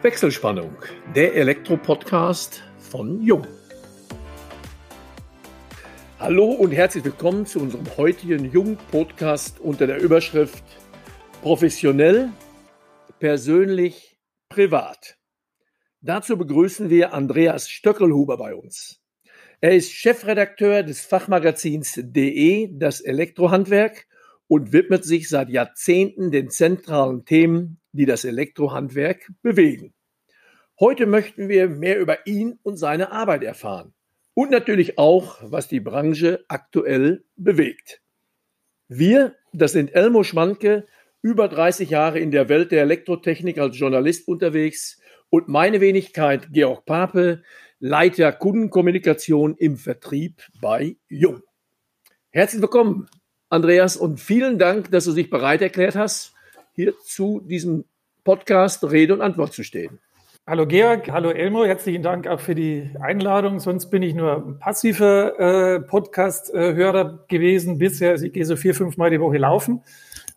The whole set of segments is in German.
Wechselspannung, der Elektro-Podcast von Jung. Hallo und herzlich willkommen zu unserem heutigen Jung-Podcast unter der Überschrift Professionell, persönlich, privat. Dazu begrüßen wir Andreas Stöcklhuber bei uns. Er ist Chefredakteur des Fachmagazins DE, das Elektrohandwerk, und widmet sich seit Jahrzehnten den zentralen Themen, die das Elektrohandwerk bewegen. Heute möchten wir mehr über ihn und seine Arbeit erfahren und natürlich auch, was die Branche aktuell bewegt. Wir, das sind Elmo Schwandke, über 30 Jahre in der Welt der Elektrotechnik als Journalist unterwegs, und meine Wenigkeit Georg Pape, Leiter Kundenkommunikation im Vertrieb bei Jung. Herzlich willkommen, Andreas, und vielen Dank, dass du dich bereit erklärt hast, hier zu diesem Podcast Rede und Antwort zu stehen. Hallo Georg, hallo Elmo, herzlichen Dank auch für die Einladung. Sonst bin ich nur ein passiver Podcast-Hörer gewesen bisher. Also ich gehe so 4-5 Mal die Woche laufen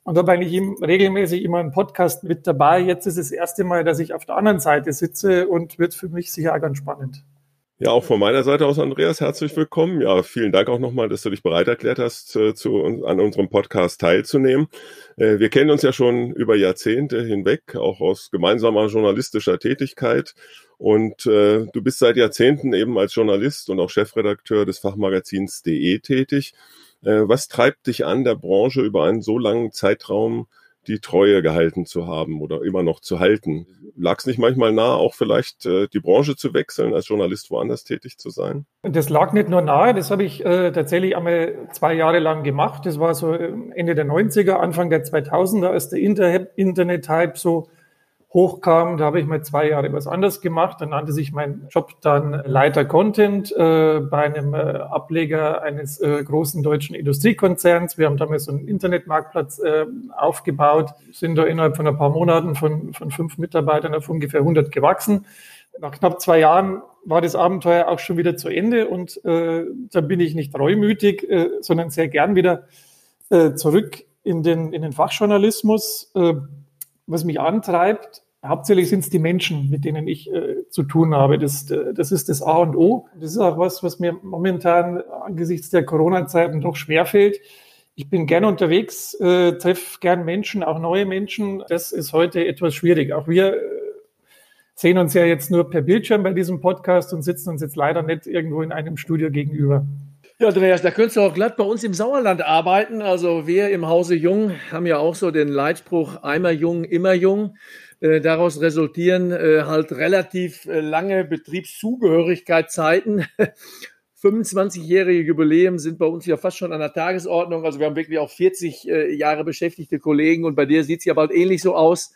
und habe eigentlich regelmäßig immer einen Podcast mit dabei. Jetzt ist das erste Mal, dass ich auf der anderen Seite sitze, und wird für mich sicher auch ganz spannend. Ja, auch von meiner Seite aus, Andreas, herzlich willkommen. Ja, vielen Dank auch nochmal, dass du dich bereit erklärt hast, an unserem Podcast teilzunehmen. Wir kennen uns ja schon über Jahrzehnte hinweg, auch aus gemeinsamer journalistischer Tätigkeit. Und du bist seit Jahrzehnten eben als Journalist und auch Chefredakteur des Fachmagazins DE tätig. Was treibt dich an, der Branche über einen so langen Zeitraum die Treue gehalten zu haben oder immer noch zu halten? Lag es nicht manchmal nahe, auch vielleicht die Branche zu wechseln, als Journalist woanders tätig zu sein? Das lag nicht nur nahe, das habe ich tatsächlich einmal 2 Jahre lang gemacht. Das war so Ende der 90er, Anfang der 2000er, als der Internet-Hype so hochkam. Da habe ich mal 2 Jahre was anderes gemacht. Dann nannte sich mein Job dann Leiter Content bei einem Ableger eines großen deutschen Industriekonzerns. Wir haben damals so einen Internetmarktplatz aufgebaut, sind da innerhalb von ein paar Monaten von 5 Mitarbeitern auf ungefähr 100 gewachsen. Nach knapp 2 Jahren war das Abenteuer auch schon wieder zu Ende, und da bin ich nicht reumütig, sondern sehr gern wieder zurück in den Fachjournalismus. Was mich antreibt, hauptsächlich sind es die Menschen, mit denen ich zu tun habe. Das ist das A und O. Das ist auch was mir momentan angesichts der Corona-Zeiten doch schwerfällt. Ich bin gern unterwegs, treffe gern Menschen, auch neue Menschen. Das ist heute etwas schwierig. Auch wir sehen uns ja jetzt nur per Bildschirm bei diesem Podcast und sitzen uns jetzt leider nicht irgendwo in einem Studio gegenüber. Ja, Andreas, da könntest du auch glatt bei uns im Sauerland arbeiten. Also wir im Hause Jung haben ja auch so den Leitspruch, einmal jung, immer jung. Daraus resultieren halt relativ lange Betriebszugehörigkeitszeiten. 25-jährige Jubiläen sind bei uns ja fast schon an der Tagesordnung. Also wir haben wirklich auch 40 Jahre beschäftigte Kollegen, und bei dir sieht es ja bald ähnlich so aus.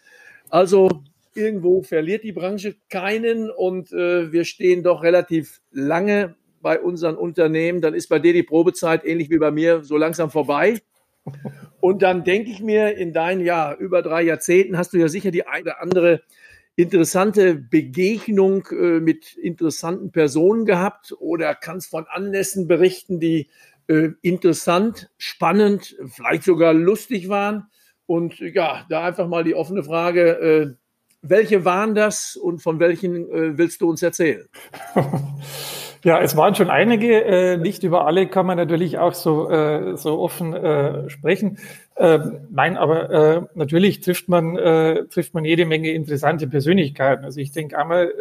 Also irgendwo verliert die Branche keinen, und wir stehen doch relativ lange bei unseren Unternehmen, dann ist bei dir die Probezeit, ähnlich wie bei mir, so langsam vorbei. Und dann denke ich mir, in deinen über 3 Jahrzehnten hast du ja sicher die eine oder andere interessante Begegnung mit interessanten Personen gehabt oder kannst von Anlässen berichten, die interessant, spannend, vielleicht sogar lustig waren. Und ja, da einfach mal die offene Frage, welche waren das und von welchen willst du uns erzählen? Ja, es waren schon einige. Nicht über alle kann man natürlich auch so offen sprechen. Nein, aber natürlich trifft man jede Menge interessante Persönlichkeiten. Also ich denke einmal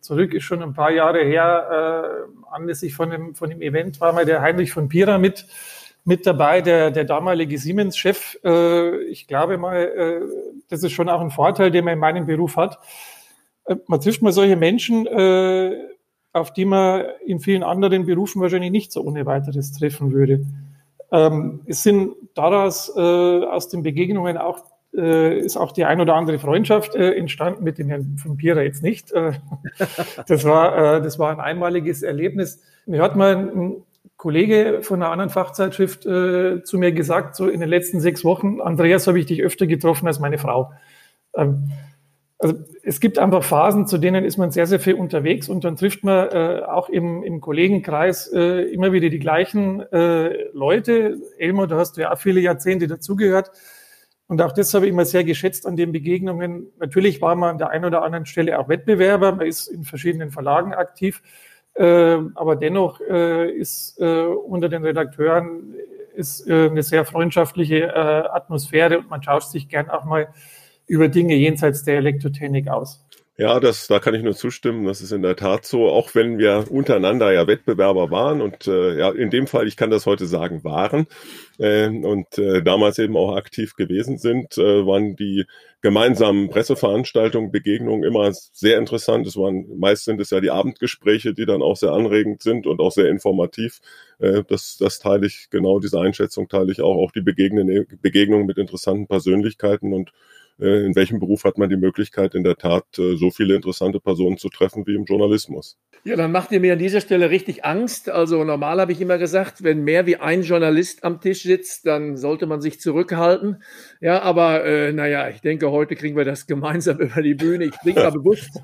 zurück, ist schon ein paar Jahre her, anlässlich von dem Event war mal der Heinrich von Pierer mit dabei, der damalige Siemens-Chef. Ich glaube mal, das ist schon auch ein Vorteil, den man in meinem Beruf hat. Man trifft mal solche Menschen, auf die man in vielen anderen Berufen wahrscheinlich nicht so ohne weiteres treffen würde. Es sind daraus, aus den Begegnungen auch, ist auch die ein oder andere Freundschaft entstanden, mit dem Herrn von Pierer jetzt nicht. Das war ein einmaliges Erlebnis. Mir hat mal ein Kollege von einer anderen Fachzeitschrift zu mir gesagt, so in den letzten 6 Wochen, Andreas, habe ich dich öfter getroffen als meine Frau. Also es gibt einfach Phasen, zu denen ist man sehr, sehr viel unterwegs, und dann trifft man auch im Kollegenkreis immer wieder die gleichen Leute. Elmo, da hast du ja auch viele Jahrzehnte dazugehört. Und auch das habe ich immer sehr geschätzt an den Begegnungen. Natürlich war man an der einen oder anderen Stelle auch Wettbewerber, man ist in verschiedenen Verlagen aktiv, aber dennoch ist unter den Redakteuren ist eine sehr freundschaftliche Atmosphäre und man tauscht sich gern auch mal über Dinge jenseits der Elektrotechnik aus. Ja, da kann ich nur zustimmen, das ist in der Tat so, auch wenn wir untereinander ja Wettbewerber waren und ja, in dem Fall, ich kann das heute sagen, waren und damals eben auch aktiv gewesen sind, waren die gemeinsamen Presseveranstaltungen, Begegnungen immer sehr interessant. Meist sind es ja die Abendgespräche, die dann auch sehr anregend sind und auch sehr informativ. Das teile ich, genau diese Einschätzung teile ich auch, auch die Begegnungen mit interessanten Persönlichkeiten und in welchem Beruf hat man die Möglichkeit, in der Tat so viele interessante Personen zu treffen wie im Journalismus? Ja, dann macht ihr mir an dieser Stelle richtig Angst. Also normal habe ich immer gesagt, wenn mehr wie ein Journalist am Tisch sitzt, dann sollte man sich zurückhalten. Ja, aber naja, ich denke, heute kriegen wir das gemeinsam über die Bühne. Ich trinke mal bewusst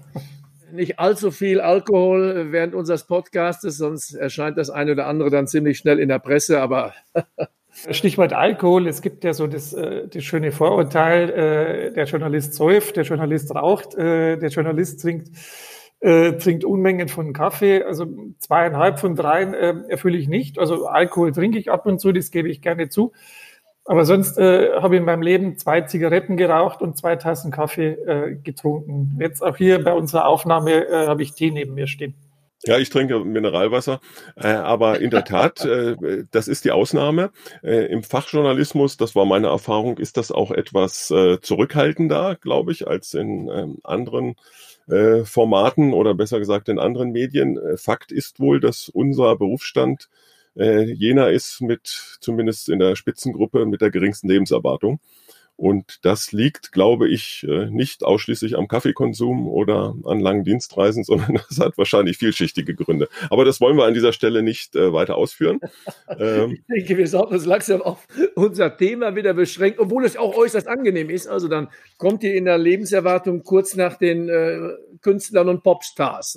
nicht allzu viel Alkohol während unseres Podcastes, sonst erscheint das eine oder andere dann ziemlich schnell in der Presse, aber... Stichwort Alkohol, es gibt ja so das schöne Vorurteil, der Journalist säuft, der Journalist raucht, der Journalist trinkt Unmengen von Kaffee, also 2,5 von 3 erfülle ich nicht, also Alkohol trinke ich ab und zu, das gebe ich gerne zu, aber sonst habe ich in meinem Leben 2 Zigaretten geraucht und 2 Tassen Kaffee getrunken. Jetzt auch hier bei unserer Aufnahme habe ich Tee neben mir stehen. Ja, ich trinke Mineralwasser, aber in der Tat, das ist die Ausnahme. Im Fachjournalismus, das war meine Erfahrung, ist das auch etwas zurückhaltender, glaube ich, als in anderen Formaten oder besser gesagt in anderen Medien. Fakt ist wohl, dass unser Berufsstand jener ist, mit zumindest in der Spitzengruppe, mit der geringsten Lebenserwartung. Und das liegt, glaube ich, nicht ausschließlich am Kaffeekonsum oder an langen Dienstreisen, sondern das hat wahrscheinlich vielschichtige Gründe. Aber das wollen wir an dieser Stelle nicht weiter ausführen. Ich denke, wir sollten uns langsam auf unser Thema wieder beschränken, obwohl es auch äußerst angenehm ist. Also dann kommt ihr in der Lebenserwartung kurz nach den Künstlern und Popstars.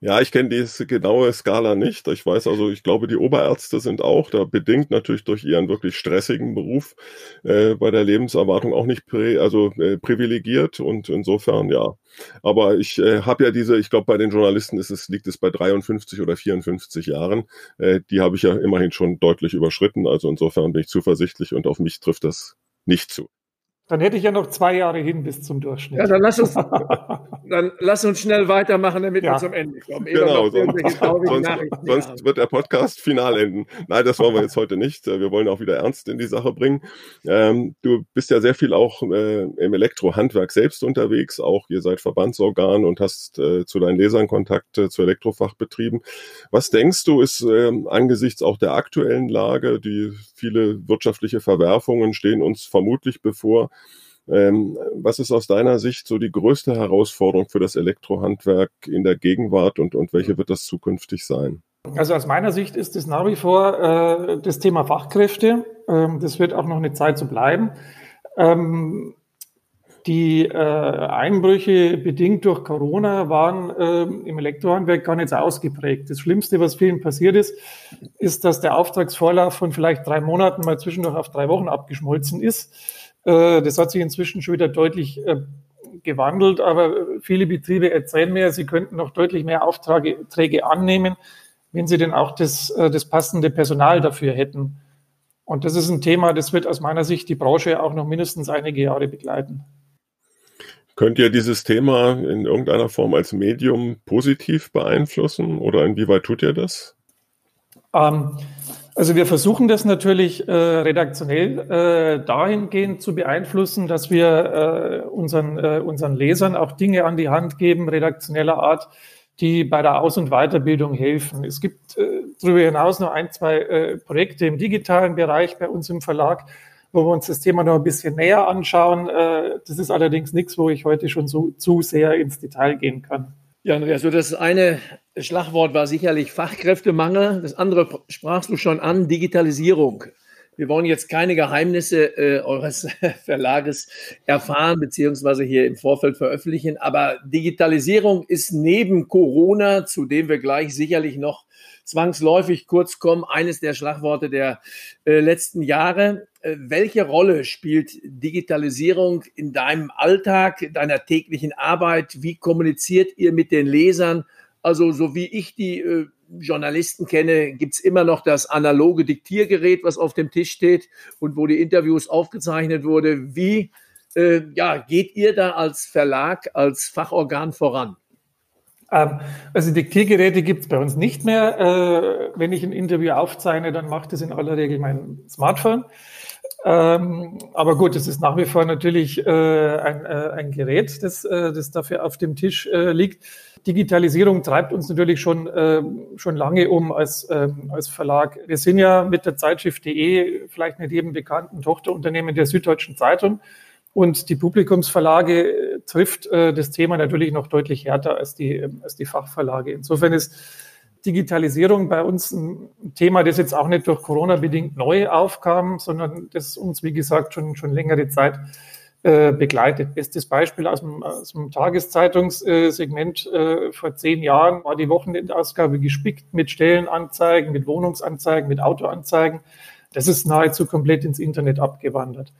Ja, ich kenne diese genaue Skala nicht. Ich weiß also, ich glaube, die Oberärzte sind auch, da bedingt natürlich durch ihren wirklich stressigen Beruf bei der Lebenserwartung auch nicht privilegiert und insofern ja. Aber ich habe ja ich glaube, bei den Journalisten liegt es bei 53 oder 54 Jahren. Die habe ich ja immerhin schon deutlich überschritten. Also insofern bin ich zuversichtlich und auf mich trifft das nicht zu. Dann hätte ich ja noch 2 Jahre hin bis zum Durchschnitt. Ja, dann lass uns schnell weitermachen, damit wir zum Ende kommen. Genau, sonst wird der Podcast final enden. Nein, das wollen wir jetzt heute nicht. Wir wollen auch wieder Ernst in die Sache bringen. Du bist ja sehr viel auch im Elektrohandwerk selbst unterwegs. Auch ihr seid Verbandsorgan und hast zu deinen Lesern Kontakt zu Elektrofachbetrieben. Was denkst du, ist angesichts auch der aktuellen Lage, die viele wirtschaftliche Verwerfungen stehen uns vermutlich bevor, was ist aus deiner Sicht so die größte Herausforderung für das Elektrohandwerk in der Gegenwart und welche wird das zukünftig sein? Also aus meiner Sicht ist es nach wie vor das Thema Fachkräfte. Das wird auch noch eine Zeit so bleiben. Die Einbrüche bedingt durch Corona waren im Elektrohandwerk gar nicht so ausgeprägt. Das Schlimmste, was vielen passiert ist, dass der Auftragsvorlauf von vielleicht 3 Monaten mal zwischendurch auf 3 Wochen abgeschmolzen ist. Das hat sich inzwischen schon wieder deutlich gewandelt, aber viele Betriebe erzählen mir, sie könnten noch deutlich mehr Aufträge annehmen, wenn sie denn auch das passende Personal dafür hätten. Und das ist ein Thema, das wird aus meiner Sicht die Branche auch noch mindestens einige Jahre begleiten. Könnt ihr dieses Thema in irgendeiner Form als Medium positiv beeinflussen oder inwieweit tut ihr das? Also wir versuchen das natürlich redaktionell dahingehend zu beeinflussen, dass wir unseren Lesern auch Dinge an die Hand geben, redaktioneller Art, die bei der Aus- und Weiterbildung helfen. Es gibt darüber hinaus noch 1, 2 Projekte im digitalen Bereich bei uns im Verlag, wo wir uns das Thema noch ein bisschen näher anschauen. Das ist allerdings nichts, wo ich heute schon so zu sehr ins Detail gehen kann. Ja, Andreas, so das eine Schlagwort war sicherlich Fachkräftemangel. Das andere sprachst du schon an, Digitalisierung. Wir wollen jetzt keine Geheimnisse eures Verlages erfahren, beziehungsweise hier im Vorfeld veröffentlichen. Aber Digitalisierung ist neben Corona, zu dem wir gleich sicherlich noch zwangsläufig kurz kommen, eines der Schlagworte der letzten Jahre. Welche Rolle spielt Digitalisierung in deinem Alltag, in deiner täglichen Arbeit? Wie kommuniziert ihr mit den Lesern? Also so wie ich die Journalisten kenne, gibt es immer noch das analoge Diktiergerät, was auf dem Tisch steht und wo die Interviews aufgezeichnet wurden. Wie geht ihr da als Verlag, als Fachorgan voran? Also Diktiergeräte gibt es bei uns nicht mehr. Wenn ich ein Interview aufzeichne, dann macht es in aller Regel mein Smartphone. Aber gut, es ist nach wie vor natürlich ein Gerät, das dafür auf dem Tisch liegt. Digitalisierung treibt uns natürlich schon lange um als Verlag. Wir sind ja mit der Zeitschrift DE vielleicht nicht jedem bekannten Tochterunternehmen der Süddeutschen Zeitung. Und die Publikumsverlage trifft das Thema natürlich noch deutlich härter als die Fachverlage. Insofern ist Digitalisierung bei uns ein Thema, das jetzt auch nicht durch Corona bedingt neu aufkam, sondern das uns, wie gesagt, schon längere Zeit begleitet. Bestes Beispiel aus dem Tageszeitungssegment. Vor 10 Jahren war die Wochenendausgabe gespickt mit Stellenanzeigen, mit Wohnungsanzeigen, mit Autoanzeigen. Das ist nahezu komplett ins Internet abgewandert.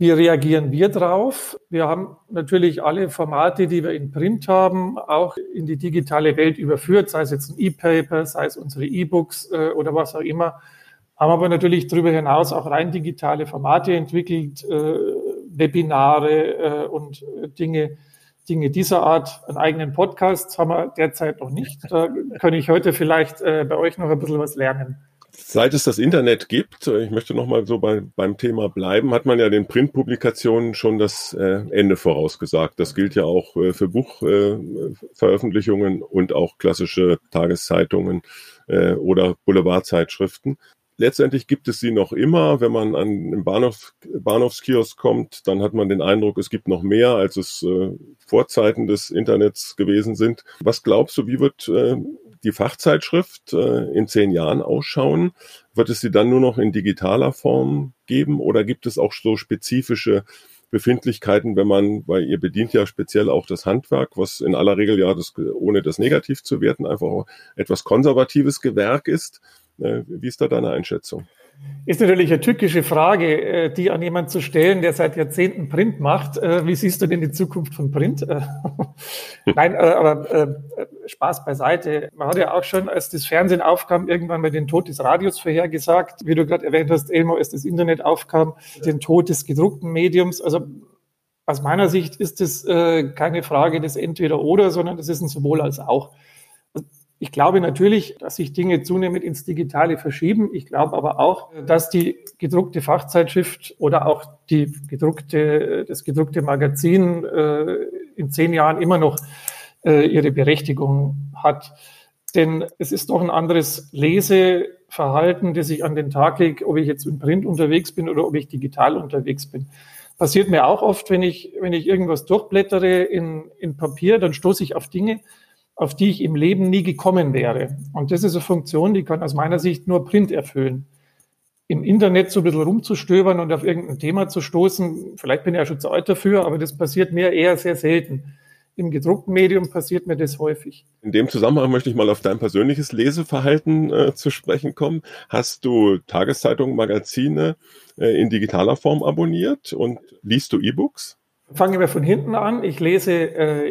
Wie reagieren wir drauf? Wir haben natürlich alle Formate, die wir in Print haben, auch in die digitale Welt überführt, sei es jetzt ein E-Paper, sei es unsere E-Books oder was auch immer, haben aber natürlich darüber hinaus auch rein digitale Formate entwickelt, Webinare und Dinge dieser Art. Einen eigenen Podcast haben wir derzeit noch nicht. Da kann ich heute vielleicht bei euch noch ein bisschen was lernen. Seit es das Internet gibt, ich möchte nochmal so beim Thema bleiben, hat man ja den Printpublikationen schon das Ende vorausgesagt. Das gilt ja auch für Buchveröffentlichungen und auch klassische Tageszeitungen oder Boulevardzeitschriften. Letztendlich gibt es sie noch immer. Wenn man an den Bahnhofskiosk kommt, dann hat man den Eindruck, es gibt noch mehr, als es vor Zeiten des Internets gewesen sind. Was glaubst du, wie wird die Fachzeitschrift in 10 Jahren ausschauen? Wird es sie dann nur noch in digitaler Form geben oder gibt es auch so spezifische Befindlichkeiten, weil ihr bedient ja speziell auch das Handwerk, was in aller Regel ja, ohne das negativ zu werten, einfach auch etwas konservatives Gewerk ist. Wie ist da deine Einschätzung? Ist natürlich eine tückische Frage, die an jemanden zu stellen, der seit Jahrzehnten Print macht. Wie siehst du denn die Zukunft von Print? Nein, aber Spaß beiseite. Man hat ja auch schon, als das Fernsehen aufkam, irgendwann mal den Tod des Radios vorhergesagt. Wie du gerade erwähnt hast, Elmo, als das Internet aufkam, den Tod des gedruckten Mediums. Also aus meiner Sicht ist das keine Frage des Entweder-Oder, sondern das ist ein Sowohl als auch. Ich glaube natürlich, dass sich Dinge zunehmend ins Digitale verschieben. Ich glaube aber auch, dass die gedruckte Fachzeitschrift oder auch das gedruckte Magazin in 10 Jahren immer noch ihre Berechtigung hat. Denn es ist doch ein anderes Leseverhalten, das ich an den Tag lege, ob ich jetzt im Print unterwegs bin oder ob ich digital unterwegs bin. Passiert mir auch oft, wenn ich irgendwas durchblättere in Papier, dann stoße ich auf Dinge, auf die ich im Leben nie gekommen wäre. Und das ist eine Funktion, die kann aus meiner Sicht nur Print erfüllen. Im Internet so ein bisschen rumzustöbern und auf irgendein Thema zu stoßen, vielleicht bin ich ja schon zu alt dafür, aber das passiert mir eher sehr selten. Im gedruckten Medium passiert mir das häufig. In dem Zusammenhang möchte ich mal auf dein persönliches Leseverhalten zu sprechen kommen. Hast du Tageszeitungen, Magazine in digitaler Form abonniert und liest du E-Books? Fangen wir von hinten an. Ich lese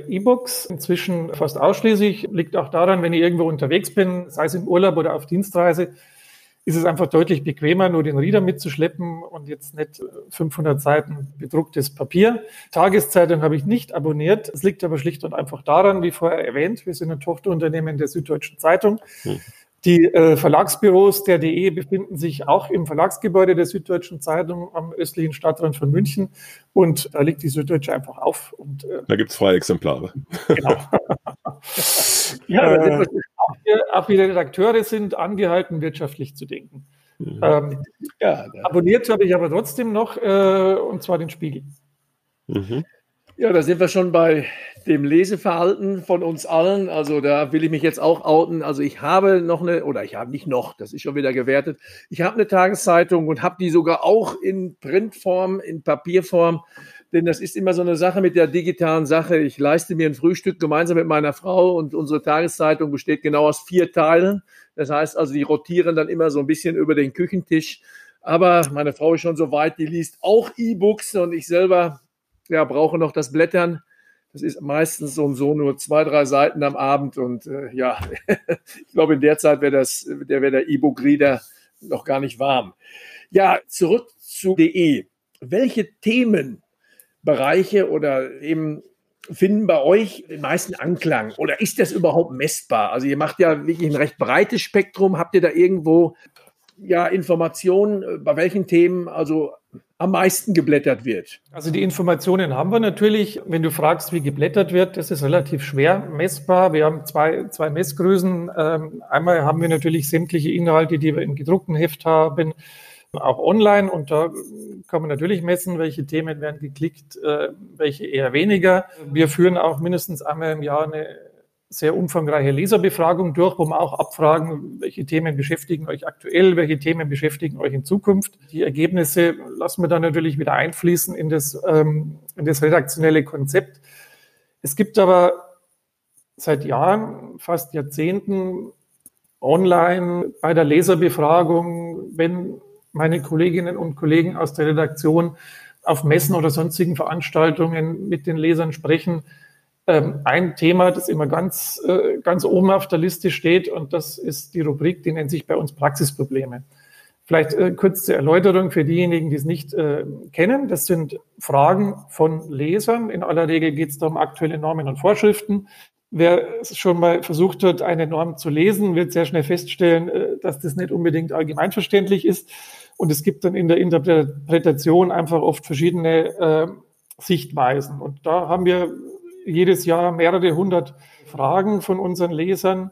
E-Books inzwischen fast ausschließlich. Liegt auch daran, wenn ich irgendwo unterwegs bin, sei es im Urlaub oder auf Dienstreise, ist es einfach deutlich bequemer, nur den Reader mitzuschleppen und jetzt nicht 500 Seiten bedrucktes Papier. Tageszeitung habe ich nicht abonniert. Es liegt aber schlicht und einfach daran, wie vorher erwähnt, wir sind ein Tochterunternehmen der Süddeutschen Zeitung. Die Verlagsbüros der DE befinden sich auch im Verlagsgebäude der Süddeutschen Zeitung am östlichen Stadtrand von München. Und da liegt die Süddeutsche einfach auf. Und, da gibt es freie Exemplare. Genau. Ja, auch wir Redakteure sind angehalten, wirtschaftlich zu denken. Abonniert habe ich aber trotzdem noch, und zwar den Spiegel. Mhm. Ja, da sind wir schon bei dem Leseverhalten von uns allen. Also da will ich mich jetzt auch outen. Also ich habe nicht noch, das ist schon wieder gewertet. Ich habe eine Tageszeitung und habe die sogar auch in Printform, in Papierform. Denn das ist immer so eine Sache mit der digitalen Sache. Ich leiste mir ein Frühstück gemeinsam mit meiner Frau und unsere Tageszeitung besteht genau aus 4 Teilen. Das heißt also, die rotieren dann immer so ein bisschen über den Küchentisch. Aber meine Frau ist schon so weit, die liest auch E-Books und ich selber brauche noch das Blättern. Das ist meistens um so nur 2, 3 Seiten am Abend. Und ich glaube, in der Zeit wäre der E-Book-Reader noch gar nicht warm. Ja, zurück zu DE. Welche Themenbereiche oder eben finden bei euch den meisten Anklang? Oder ist das überhaupt messbar? Also ihr macht ja wirklich ein recht breites Spektrum. Habt ihr da irgendwo Informationen, bei welchen Themen also am meisten geblättert wird? Also die Informationen haben wir natürlich. Wenn du fragst, wie geblättert wird, das ist relativ schwer messbar. Wir haben zwei Messgrößen. Einmal haben wir natürlich sämtliche Inhalte, die wir im gedruckten Heft haben, auch online. Und da kann man natürlich messen, welche Themen werden geklickt, welche eher weniger. Wir führen auch mindestens einmal im Jahr eine sehr umfangreiche Leserbefragung durch, wo man auch abfragen, welche Themen beschäftigen euch aktuell, welche Themen beschäftigen euch in Zukunft. Die Ergebnisse lassen wir dann natürlich wieder einfließen in das redaktionelle Konzept. Es gibt aber seit Jahren, fast Jahrzehnten, online bei der Leserbefragung, wenn meine Kolleginnen und Kollegen aus der Redaktion auf Messen oder sonstigen Veranstaltungen mit den Lesern sprechen, ein Thema, das immer ganz oben auf der Liste steht, und das ist die Rubrik, die nennt sich bei uns Praxisprobleme. Vielleicht kurz zur Erläuterung für diejenigen, die es nicht kennen. Das sind Fragen von Lesern. In aller Regel geht es da um aktuelle Normen und Vorschriften. Wer schon mal versucht hat, eine Norm zu lesen, wird sehr schnell feststellen, dass das nicht unbedingt allgemeinverständlich ist. Und es gibt dann in der Interpretation einfach oft verschiedene Sichtweisen. Und da haben wir jedes Jahr mehrere hundert Fragen von unseren Lesern,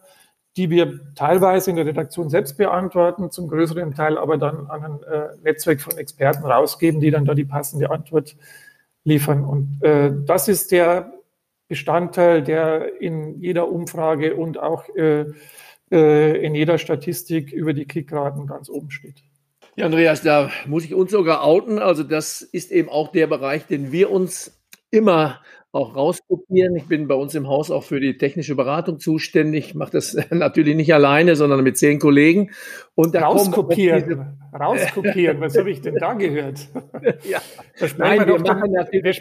die wir teilweise in der Redaktion selbst beantworten, zum größeren Teil aber dann an ein Netzwerk von Experten rausgeben, die dann da die passende Antwort liefern. Und das ist der Bestandteil, der in jeder Umfrage und auch in jeder Statistik über die Klickraten ganz oben steht. Ja, Andreas, da muss ich uns sogar outen. Also das ist eben auch der Bereich, den wir uns immer auch rauskopieren. Ich bin bei uns im Haus auch für die technische Beratung zuständig. Ich mache das natürlich nicht alleine, sondern mit 10 Kollegen. Und da rauskopieren, was habe ich denn da gehört? Ja. Wir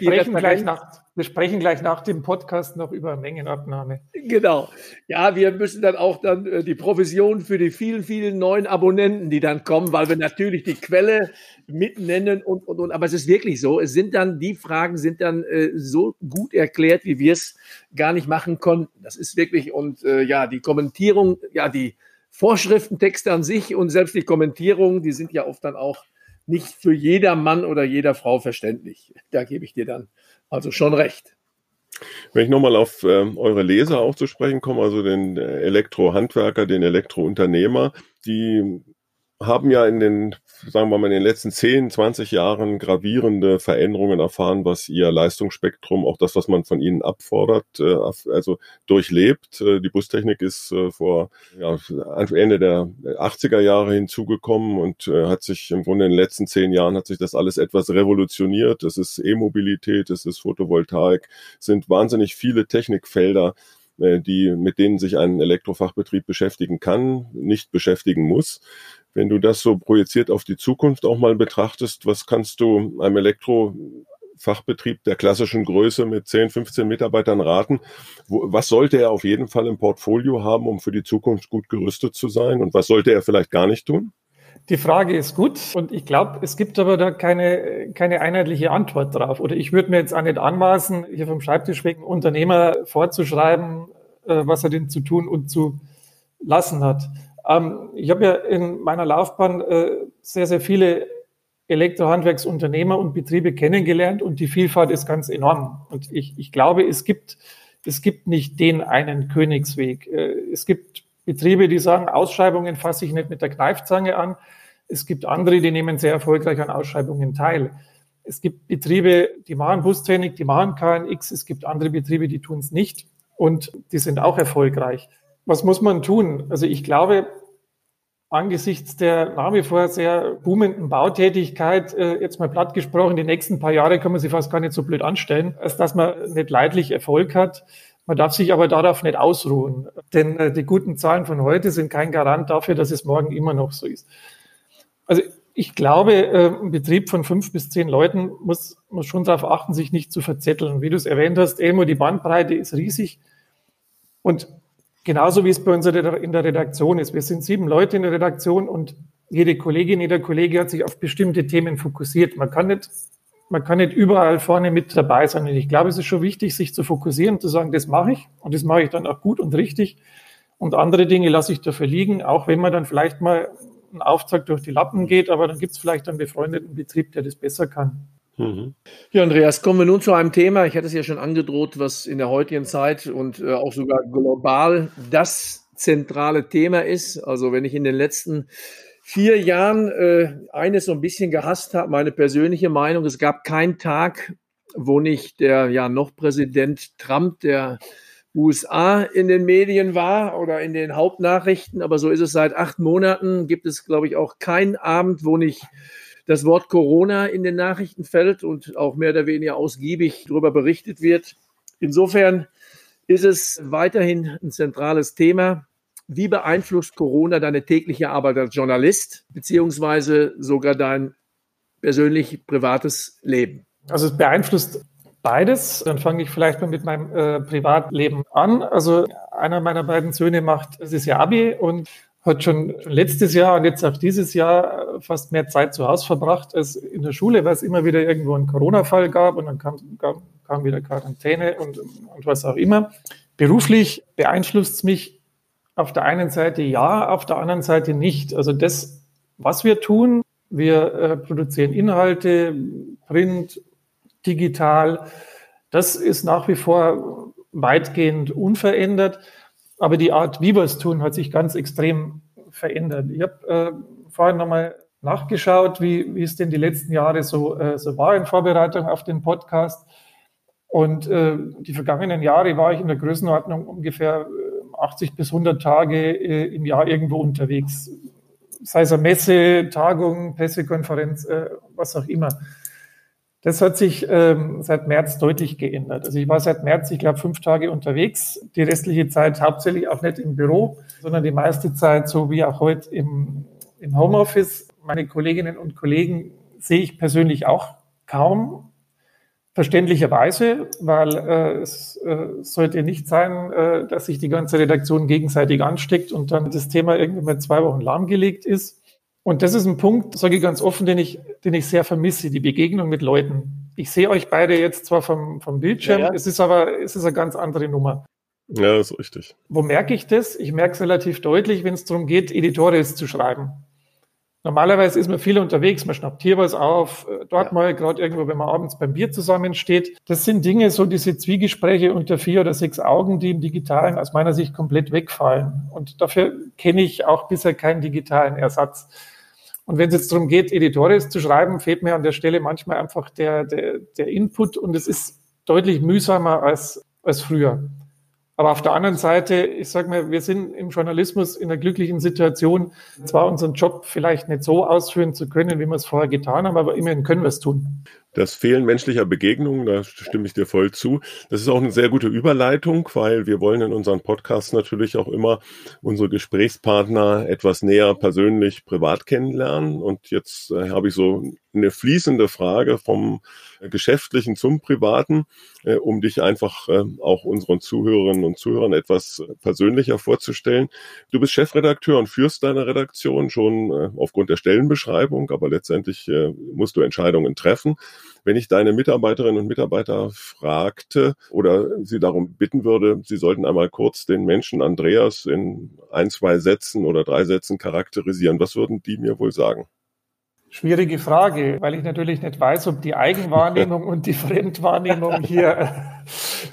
sprechen gleich nach dem Podcast noch über Mengenabnahme. Genau. Ja, wir müssen dann auch die Provision für die vielen, vielen neuen Abonnenten, die dann kommen, weil wir natürlich die Quelle mitnennen und. Aber es ist wirklich so, die Fragen sind dann so gut erklärt, wie wir es gar nicht machen konnten. Das ist wirklich, die Kommentierung, die Vorschriftentexte an sich und selbst die Kommentierungen, die sind ja oft dann auch nicht für jeder Mann oder jeder Frau verständlich. Da gebe ich dir dann also schon recht. Wenn ich nochmal auf eure Leser auch zu sprechen komme, also den Elektrohandwerker, den Elektrounternehmer, die haben ja in den letzten 10, 20 Jahren gravierende Veränderungen erfahren, was ihr Leistungsspektrum, auch das, was man von ihnen abfordert, also durchlebt. Die Bustechnik ist vor Ende der 80er Jahre hinzugekommen und hat sich im Grunde in den letzten 10 Jahren hat sich das alles etwas revolutioniert. Das ist E-Mobilität, das ist Photovoltaik, sind wahnsinnig viele Technikfelder, mit denen sich ein Elektrofachbetrieb beschäftigen kann, nicht beschäftigen muss. Wenn du das so projiziert auf die Zukunft auch mal betrachtest, was kannst du einem Elektrofachbetrieb der klassischen Größe mit 10, 15 Mitarbeitern raten? Was sollte er auf jeden Fall im Portfolio haben, um für die Zukunft gut gerüstet zu sein? Und was sollte er vielleicht gar nicht tun? Die Frage ist gut und ich glaube, es gibt aber da keine einheitliche Antwort drauf. Oder ich würde mir jetzt auch nicht anmaßen, hier vom Schreibtisch wegen Unternehmer vorzuschreiben, was er denn zu tun und zu lassen hat. Ich habe ja in meiner Laufbahn sehr, sehr viele Elektrohandwerksunternehmer und Betriebe kennengelernt und die Vielfalt ist ganz enorm. Und ich glaube, es gibt nicht den einen Königsweg. Es gibt Betriebe, die sagen, Ausschreibungen fasse ich nicht mit der Kneifzange an. Es gibt andere, die nehmen sehr erfolgreich an Ausschreibungen teil. Es gibt Betriebe, die machen Bustechnik, die machen KNX. Es gibt andere Betriebe, die tun es nicht und die sind auch erfolgreich. Was muss man tun? Also ich glaube, angesichts der nach wie vor sehr boomenden Bautätigkeit, jetzt mal platt gesprochen, die nächsten paar Jahre kann man sich fast gar nicht so blöd anstellen, als dass man nicht leidlich Erfolg hat. Man darf sich aber darauf nicht ausruhen, denn die guten Zahlen von heute sind kein Garant dafür, dass es morgen immer noch so ist. Also Ich glaube, ein Betrieb von 5 bis 10 Leuten muss schon darauf achten, sich nicht zu verzetteln. Wie du es erwähnt hast, Elmo, die Bandbreite ist riesig. Und genauso wie es bei uns in der Redaktion ist. Wir sind 7 Leute in der Redaktion und jede Kollegin, jeder Kollege hat sich auf bestimmte Themen fokussiert. Man kann nicht überall vorne mit dabei sein. Und ich glaube, es ist schon wichtig, sich zu fokussieren und zu sagen, das mache ich. Und das mache ich dann auch gut und richtig. Und andere Dinge lasse ich dafür liegen, auch wenn man dann vielleicht mal ein Auftrag durch die Lappen geht, aber dann gibt es vielleicht einen befreundeten Betrieb, der das besser kann. Mhm. Ja, Andreas, kommen wir nun zu einem Thema, ich hatte es ja schon angedroht, was in der heutigen Zeit und auch sogar global das zentrale Thema ist. Also wenn ich in den letzten 4 Jahren eines so ein bisschen gehasst habe, meine persönliche Meinung, es gab keinen Tag, wo nicht der noch Präsident Trump, der USA in den Medien war oder in den Hauptnachrichten, aber so ist es seit 8 Monaten, gibt es, glaube ich, auch keinen Abend, wo nicht das Wort Corona in den Nachrichten fällt und auch mehr oder weniger ausgiebig darüber berichtet wird. Insofern ist es weiterhin ein zentrales Thema. Wie beeinflusst Corona deine tägliche Arbeit als Journalist beziehungsweise sogar dein persönlich privates Leben? Also es beeinflusst beides. Dann fange ich vielleicht mal mit meinem Privatleben an. Also einer meiner beiden Söhne macht dieses Jahr Abi und hat schon letztes Jahr und jetzt auch dieses Jahr fast mehr Zeit zu Hause verbracht als in der Schule, weil es immer wieder irgendwo einen Corona-Fall gab und dann kam wieder Quarantäne und was auch immer. Beruflich beeinflusst es mich auf der einen Seite ja, auf der anderen Seite nicht. Also das, was wir tun, wir produzieren Inhalte, Print, digital, das ist nach wie vor weitgehend unverändert, aber die Art, wie wir es tun, hat sich ganz extrem verändert. Ich habe vorhin nochmal nachgeschaut, wie es denn die letzten Jahre so war in Vorbereitung auf den Podcast und die vergangenen Jahre war ich in der Größenordnung ungefähr 80 bis 100 Tage im Jahr irgendwo unterwegs, sei es eine Messe, Tagung, Pressekonferenz, was auch immer. Das hat sich seit März deutlich geändert. Also ich war seit März, ich glaube, 5 Tage unterwegs. Die restliche Zeit hauptsächlich auch nicht im Büro, sondern die meiste Zeit, so wie auch heute, im Homeoffice. Meine Kolleginnen und Kollegen sehe ich persönlich auch kaum, verständlicherweise, weil es sollte nicht sein, dass sich die ganze Redaktion gegenseitig ansteckt und dann das Thema irgendwie mal 2 Wochen lahmgelegt ist. Und das ist ein Punkt, sage ich ganz offen, den ich sehr vermisse, die Begegnung mit Leuten. Ich sehe euch beide jetzt zwar vom Bildschirm, ja. Es ist eine ganz andere Nummer. Ja, das ist richtig. Wo merke ich das? Ich merke es relativ deutlich, wenn es darum geht, Editorials zu schreiben. Normalerweise ist man viel unterwegs, man schnappt hier was auf, dort mal, gerade irgendwo, wenn man abends beim Bier zusammensteht. Das sind Dinge, so diese Zwiegespräche unter 4 oder 6 Augen, die im Digitalen aus meiner Sicht komplett wegfallen. Und dafür kenne ich auch bisher keinen digitalen Ersatz. Und wenn es jetzt darum geht, Editorials zu schreiben, fehlt mir an der Stelle manchmal einfach der Input und es ist deutlich mühsamer als früher. Aber auf der anderen Seite, ich sage mal, wir sind im Journalismus in der glücklichen Situation, zwar unseren Job vielleicht nicht so ausführen zu können, wie wir es vorher getan haben, aber immerhin können wir es tun. Das Fehlen menschlicher Begegnungen, da stimme ich dir voll zu. Das ist auch eine sehr gute Überleitung, weil wir wollen in unseren Podcasts natürlich auch immer unsere Gesprächspartner etwas näher persönlich, privat kennenlernen. Und jetzt habe ich so eine fließende Frage vom Geschäftlichen zum Privaten, um dich einfach auch unseren Zuhörerinnen und Zuhörern etwas persönlicher vorzustellen. Du bist Chefredakteur und führst deine Redaktion schon aufgrund der Stellenbeschreibung, aber letztendlich musst du Entscheidungen treffen. Wenn ich deine Mitarbeiterinnen und Mitarbeiter fragte oder sie darum bitten würde, sie sollten einmal kurz den Menschen Andreas in 1, 2 Sätzen oder 3 Sätzen charakterisieren, was würden die mir wohl sagen? Schwierige Frage, weil ich natürlich nicht weiß, ob die Eigenwahrnehmung und die Fremdwahrnehmung hier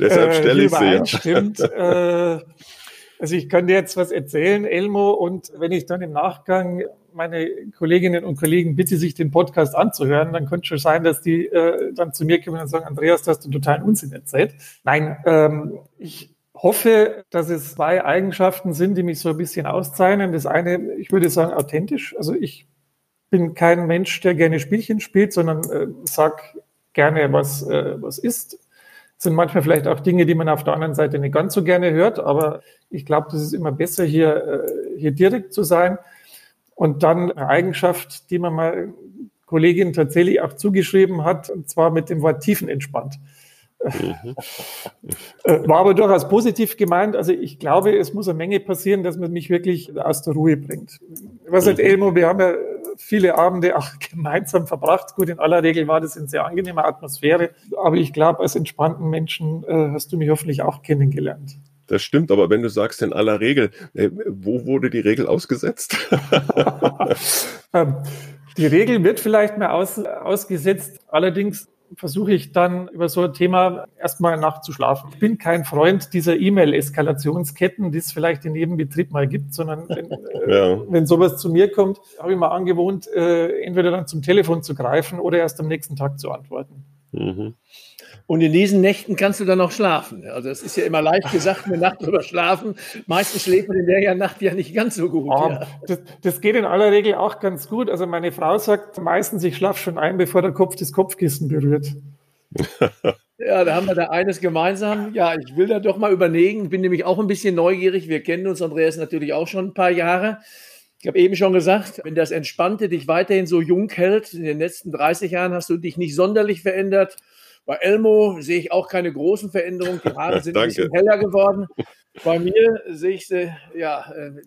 deshalb stelle ich übereinstimmt. Also ich kann dir jetzt was erzählen, Elmo, und wenn ich dann im Nachgang meine Kolleginnen und Kollegen bitte, sich den Podcast anzuhören, dann könnte es schon sein, dass die dann zu mir kommen und sagen, Andreas, das hast du totalen Unsinn erzählt. Nein, ich hoffe, dass es 2 Eigenschaften sind, die mich so ein bisschen auszeichnen. Das eine, ich würde sagen, authentisch. Also ich bin kein Mensch, der gerne Spielchen spielt, sondern sag gerne, was ist. Das sind manchmal vielleicht auch Dinge, die man auf der anderen Seite nicht ganz so gerne hört, aber ich glaube, das ist immer besser, hier direkt zu sein. Und dann eine Eigenschaft, die man mal Kollegin tatsächlich auch zugeschrieben hat, und zwar mit dem Wort tiefenentspannt. War aber durchaus positiv gemeint. Also ich glaube, es muss eine Menge passieren, dass man mich wirklich aus der Ruhe bringt. Was hat Elmo? Wir haben ja viele Abende auch gemeinsam verbracht. Gut, in aller Regel war das in sehr angenehmer Atmosphäre. Aber ich glaube, als entspannten Menschen hast du mich hoffentlich auch kennengelernt. Das stimmt, aber wenn du sagst, in aller Regel, wo wurde die Regel ausgesetzt? Die Regel wird vielleicht mehr ausgesetzt. Allerdings versuche ich dann über so ein Thema erstmal nachzuschlafen. Ich bin kein Freund dieser E-Mail-Eskalationsketten, die es vielleicht in jedem Betrieb mal gibt, sondern wenn sowas zu mir kommt, habe ich mal angewohnt, entweder dann zum Telefon zu greifen oder erst am nächsten Tag zu antworten. Mhm. Und in diesen Nächten kannst du dann auch schlafen. Also es ist ja immer leicht gesagt, eine Nacht drüber schlafen. Meistens schläft man in der Nacht ja nicht ganz so gut. Oh, ja. Das geht in aller Regel auch ganz gut. Also meine Frau sagt meistens, ich schlafe schon ein, bevor der Kopf das Kopfkissen berührt. Ja, da haben wir da eines gemeinsam. Ja, ich will da doch mal überlegen. Bin nämlich auch ein bisschen neugierig. Wir kennen uns, Andreas, natürlich auch schon ein paar Jahre. Ich habe eben schon gesagt, wenn das Entspannte dich weiterhin so jung hält, in den letzten 30 Jahren hast du dich nicht sonderlich verändert. Bei Elmo sehe ich auch keine großen Veränderungen. Die Haare sind ein bisschen heller geworden. Bei mir sehe ich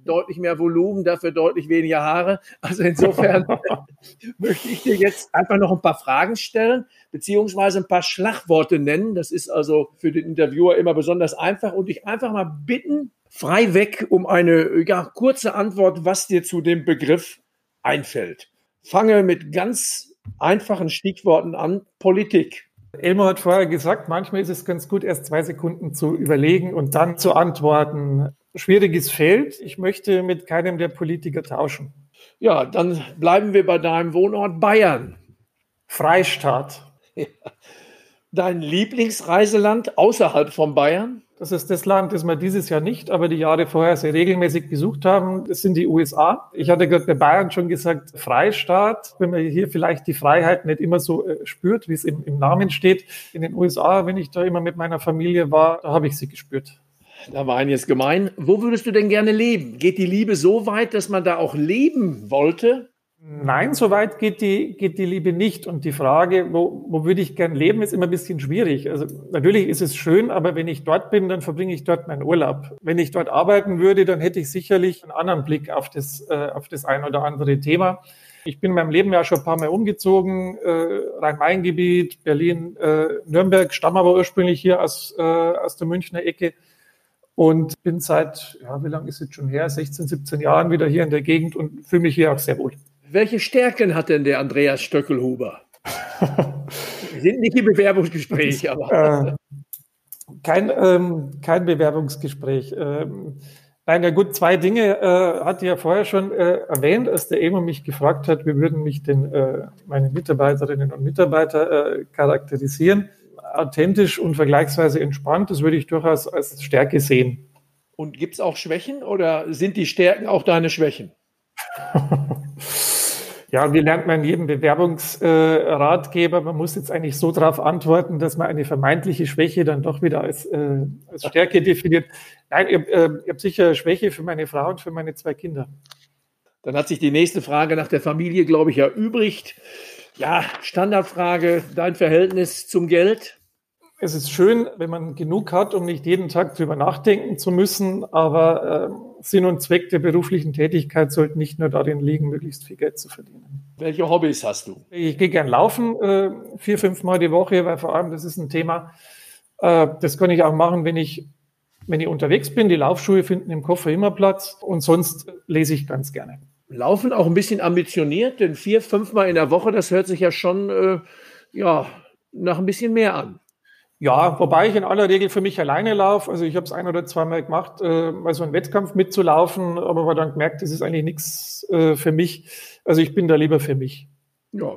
deutlich mehr Volumen, dafür deutlich weniger Haare. Also insofern möchte ich dir jetzt einfach noch ein paar Fragen stellen, beziehungsweise ein paar Schlagworte nennen. Das ist also für den Interviewer immer besonders einfach. Und dich einfach mal bitten, frei weg um eine kurze Antwort, was dir zu dem Begriff einfällt. Fange mit ganz einfachen Stichworten an. Politik. Elmo hat vorher gesagt, manchmal ist es ganz gut, erst 2 Sekunden zu überlegen und dann zu antworten. Schwieriges Feld, ich möchte mit keinem der Politiker tauschen. Ja, dann bleiben wir bei deinem Wohnort Bayern. Freistaat. Ja. Dein Lieblingsreiseland außerhalb von Bayern? Das ist das Land, das wir dieses Jahr nicht, aber die Jahre vorher sehr regelmäßig besucht haben. Das sind die USA. Ich hatte gerade bei Bayern schon gesagt, Freistaat. Wenn man hier vielleicht die Freiheit nicht immer so spürt, wie es im Namen steht. In den USA, wenn ich da immer mit meiner Familie war, da habe ich sie gespürt. Da war einiges gemein. Wo würdest du denn gerne leben? Geht die Liebe so weit, dass man da auch leben wollte? Nein, so weit geht die Liebe nicht. Und die Frage, wo würde ich gern leben, ist immer ein bisschen schwierig. Also natürlich ist es schön, aber wenn ich dort bin, dann verbringe ich dort meinen Urlaub. Wenn ich dort arbeiten würde, dann hätte ich sicherlich einen anderen Blick auf das ein oder andere Thema. Ich bin in meinem Leben ja schon ein paar Mal umgezogen, Rhein-Main-Gebiet, Berlin, Nürnberg, stamme aber ursprünglich hier aus der Münchner Ecke. Und bin seit, wie lange ist es schon her, 16, 17 Jahren wieder hier in der Gegend und fühle mich hier auch sehr wohl. Welche Stärken hat denn der Andreas Stöcklhuber? Sind nicht im Bewerbungsgespräch, aber... Kein Bewerbungsgespräch. Nein, 2 Dinge hatte ich ja vorher schon erwähnt, als der Elmo mich gefragt hat, wie würden mich denn meine Mitarbeiterinnen und Mitarbeiter charakterisieren. Authentisch und vergleichsweise entspannt, das würde ich durchaus als Stärke sehen. Und gibt es auch Schwächen oder sind die Stärken auch deine Schwächen? Ja, wie lernt man in jedem Bewerbungsratgeber? Man muss jetzt eigentlich so darauf antworten, dass man eine vermeintliche Schwäche dann doch wieder als Stärke definiert. Nein, ich habe sicher Schwäche für meine Frau und für meine 2 Kinder. Dann hat sich die nächste Frage nach der Familie, glaube ich, erübrigt. Ja, Standardfrage, dein Verhältnis zum Geld? Es ist schön, wenn man genug hat, um nicht jeden Tag darüber nachdenken zu müssen, aber Sinn und Zweck der beruflichen Tätigkeit sollte nicht nur darin liegen, möglichst viel Geld zu verdienen. Welche Hobbys hast du? Ich gehe gern laufen, 4-5 Mal die Woche, weil vor allem das ist ein Thema, das kann ich auch machen, wenn ich unterwegs bin. Die Laufschuhe finden im Koffer immer Platz und sonst lese ich ganz gerne. Laufen auch ein bisschen ambitioniert, denn 4-5 Mal in der Woche, das hört sich ja schon nach ein bisschen mehr an. Ja, wobei ich in aller Regel für mich alleine laufe. Also ich habe es 1 oder 2 Mal gemacht, mal so einen Wettkampf mitzulaufen, aber war dann gemerkt, das ist eigentlich nichts für mich. Also ich bin da lieber für mich. Ja.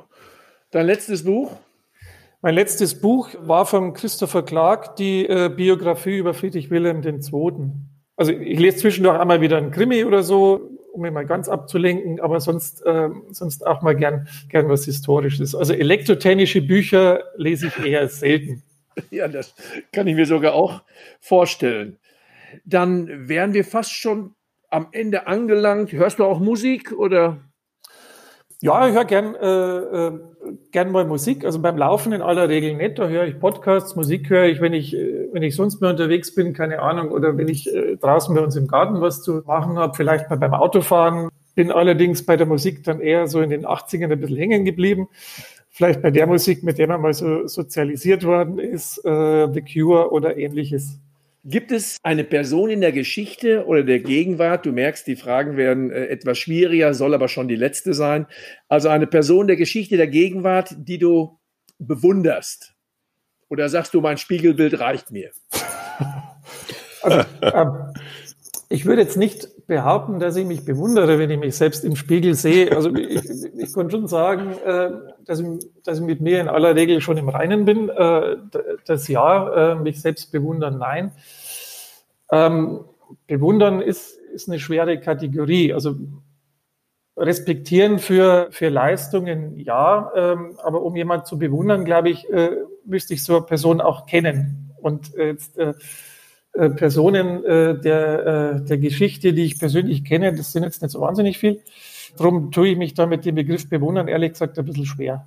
Dein letztes Buch? Mein letztes Buch war von Christopher Clark, die Biografie über Friedrich Wilhelm II. Also ich lese zwischendurch einmal wieder einen Krimi oder so, um mich mal ganz abzulenken, aber sonst auch mal gern was Historisches. Also elektrotechnische Bücher lese ich eher selten. Ja, das kann ich mir sogar auch vorstellen. Dann wären wir fast schon am Ende angelangt. Hörst du auch Musik oder? Ja, ich höre gern mal Musik. Also beim Laufen in aller Regel nicht. Da höre ich Podcasts, Musik höre ich, wenn ich sonst mehr unterwegs bin, keine Ahnung, oder wenn ich draußen bei uns im Garten was zu machen habe, vielleicht mal beim Autofahren. Bin allerdings bei der Musik dann eher so in den 80ern ein bisschen hängen geblieben. Vielleicht bei der Musik, mit der man mal so sozialisiert worden ist, The Cure oder Ähnliches. Gibt es eine Person in der Geschichte oder der Gegenwart, du merkst, die Fragen werden etwas schwieriger, soll aber schon die letzte sein, also eine Person der Geschichte der Gegenwart, die du bewunderst? Oder sagst du, mein Spiegelbild reicht mir? Also, ich würde jetzt nicht behaupten, dass ich mich bewundere, wenn ich mich selbst im Spiegel sehe. Also ich kann schon sagen, dass ich mit mir in aller Regel schon im Reinen bin. Das ja, mich selbst bewundern, nein. Bewundern ist eine schwere Kategorie. Also respektieren für Leistungen, ja. Aber um jemanden zu bewundern, glaube ich, müsste ich so eine Person auch kennen. Und jetzt... Personen der Geschichte, die ich persönlich kenne, das sind jetzt nicht so wahnsinnig viel. Darum tue ich mich da mit dem Begriff bewundern, ehrlich gesagt, ein bisschen schwer.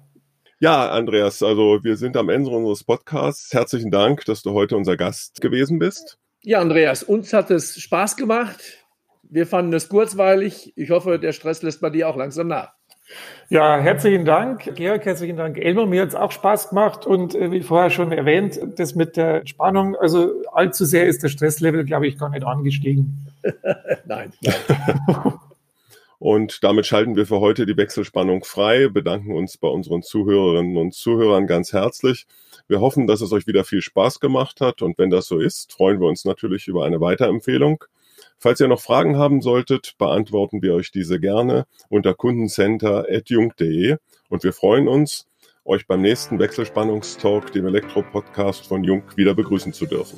Ja, Andreas, also wir sind am Ende unseres Podcasts. Herzlichen Dank, dass du heute unser Gast gewesen bist. Ja, Andreas, uns hat es Spaß gemacht. Wir fanden es kurzweilig. Ich hoffe, der Stress lässt bei dir auch langsam nach. Ja, herzlichen Dank, Georg, herzlichen Dank, Elmo. Mir hat es auch Spaß gemacht und wie vorher schon erwähnt, das mit der Entspannung, also allzu sehr ist das Stresslevel, glaube ich, gar nicht angestiegen. Nein. Und damit schalten wir für heute die Wechselspannung frei, bedanken uns bei unseren Zuhörerinnen und Zuhörern ganz herzlich. Wir hoffen, dass es euch wieder viel Spaß gemacht hat und wenn das so ist, freuen wir uns natürlich über eine Weiterempfehlung. Falls ihr noch Fragen haben solltet, beantworten wir euch diese gerne unter kundencenter@jung.de und wir freuen uns, euch beim nächsten Wechselspannungstalk, dem Elektro-Podcast von Jung, wieder begrüßen zu dürfen.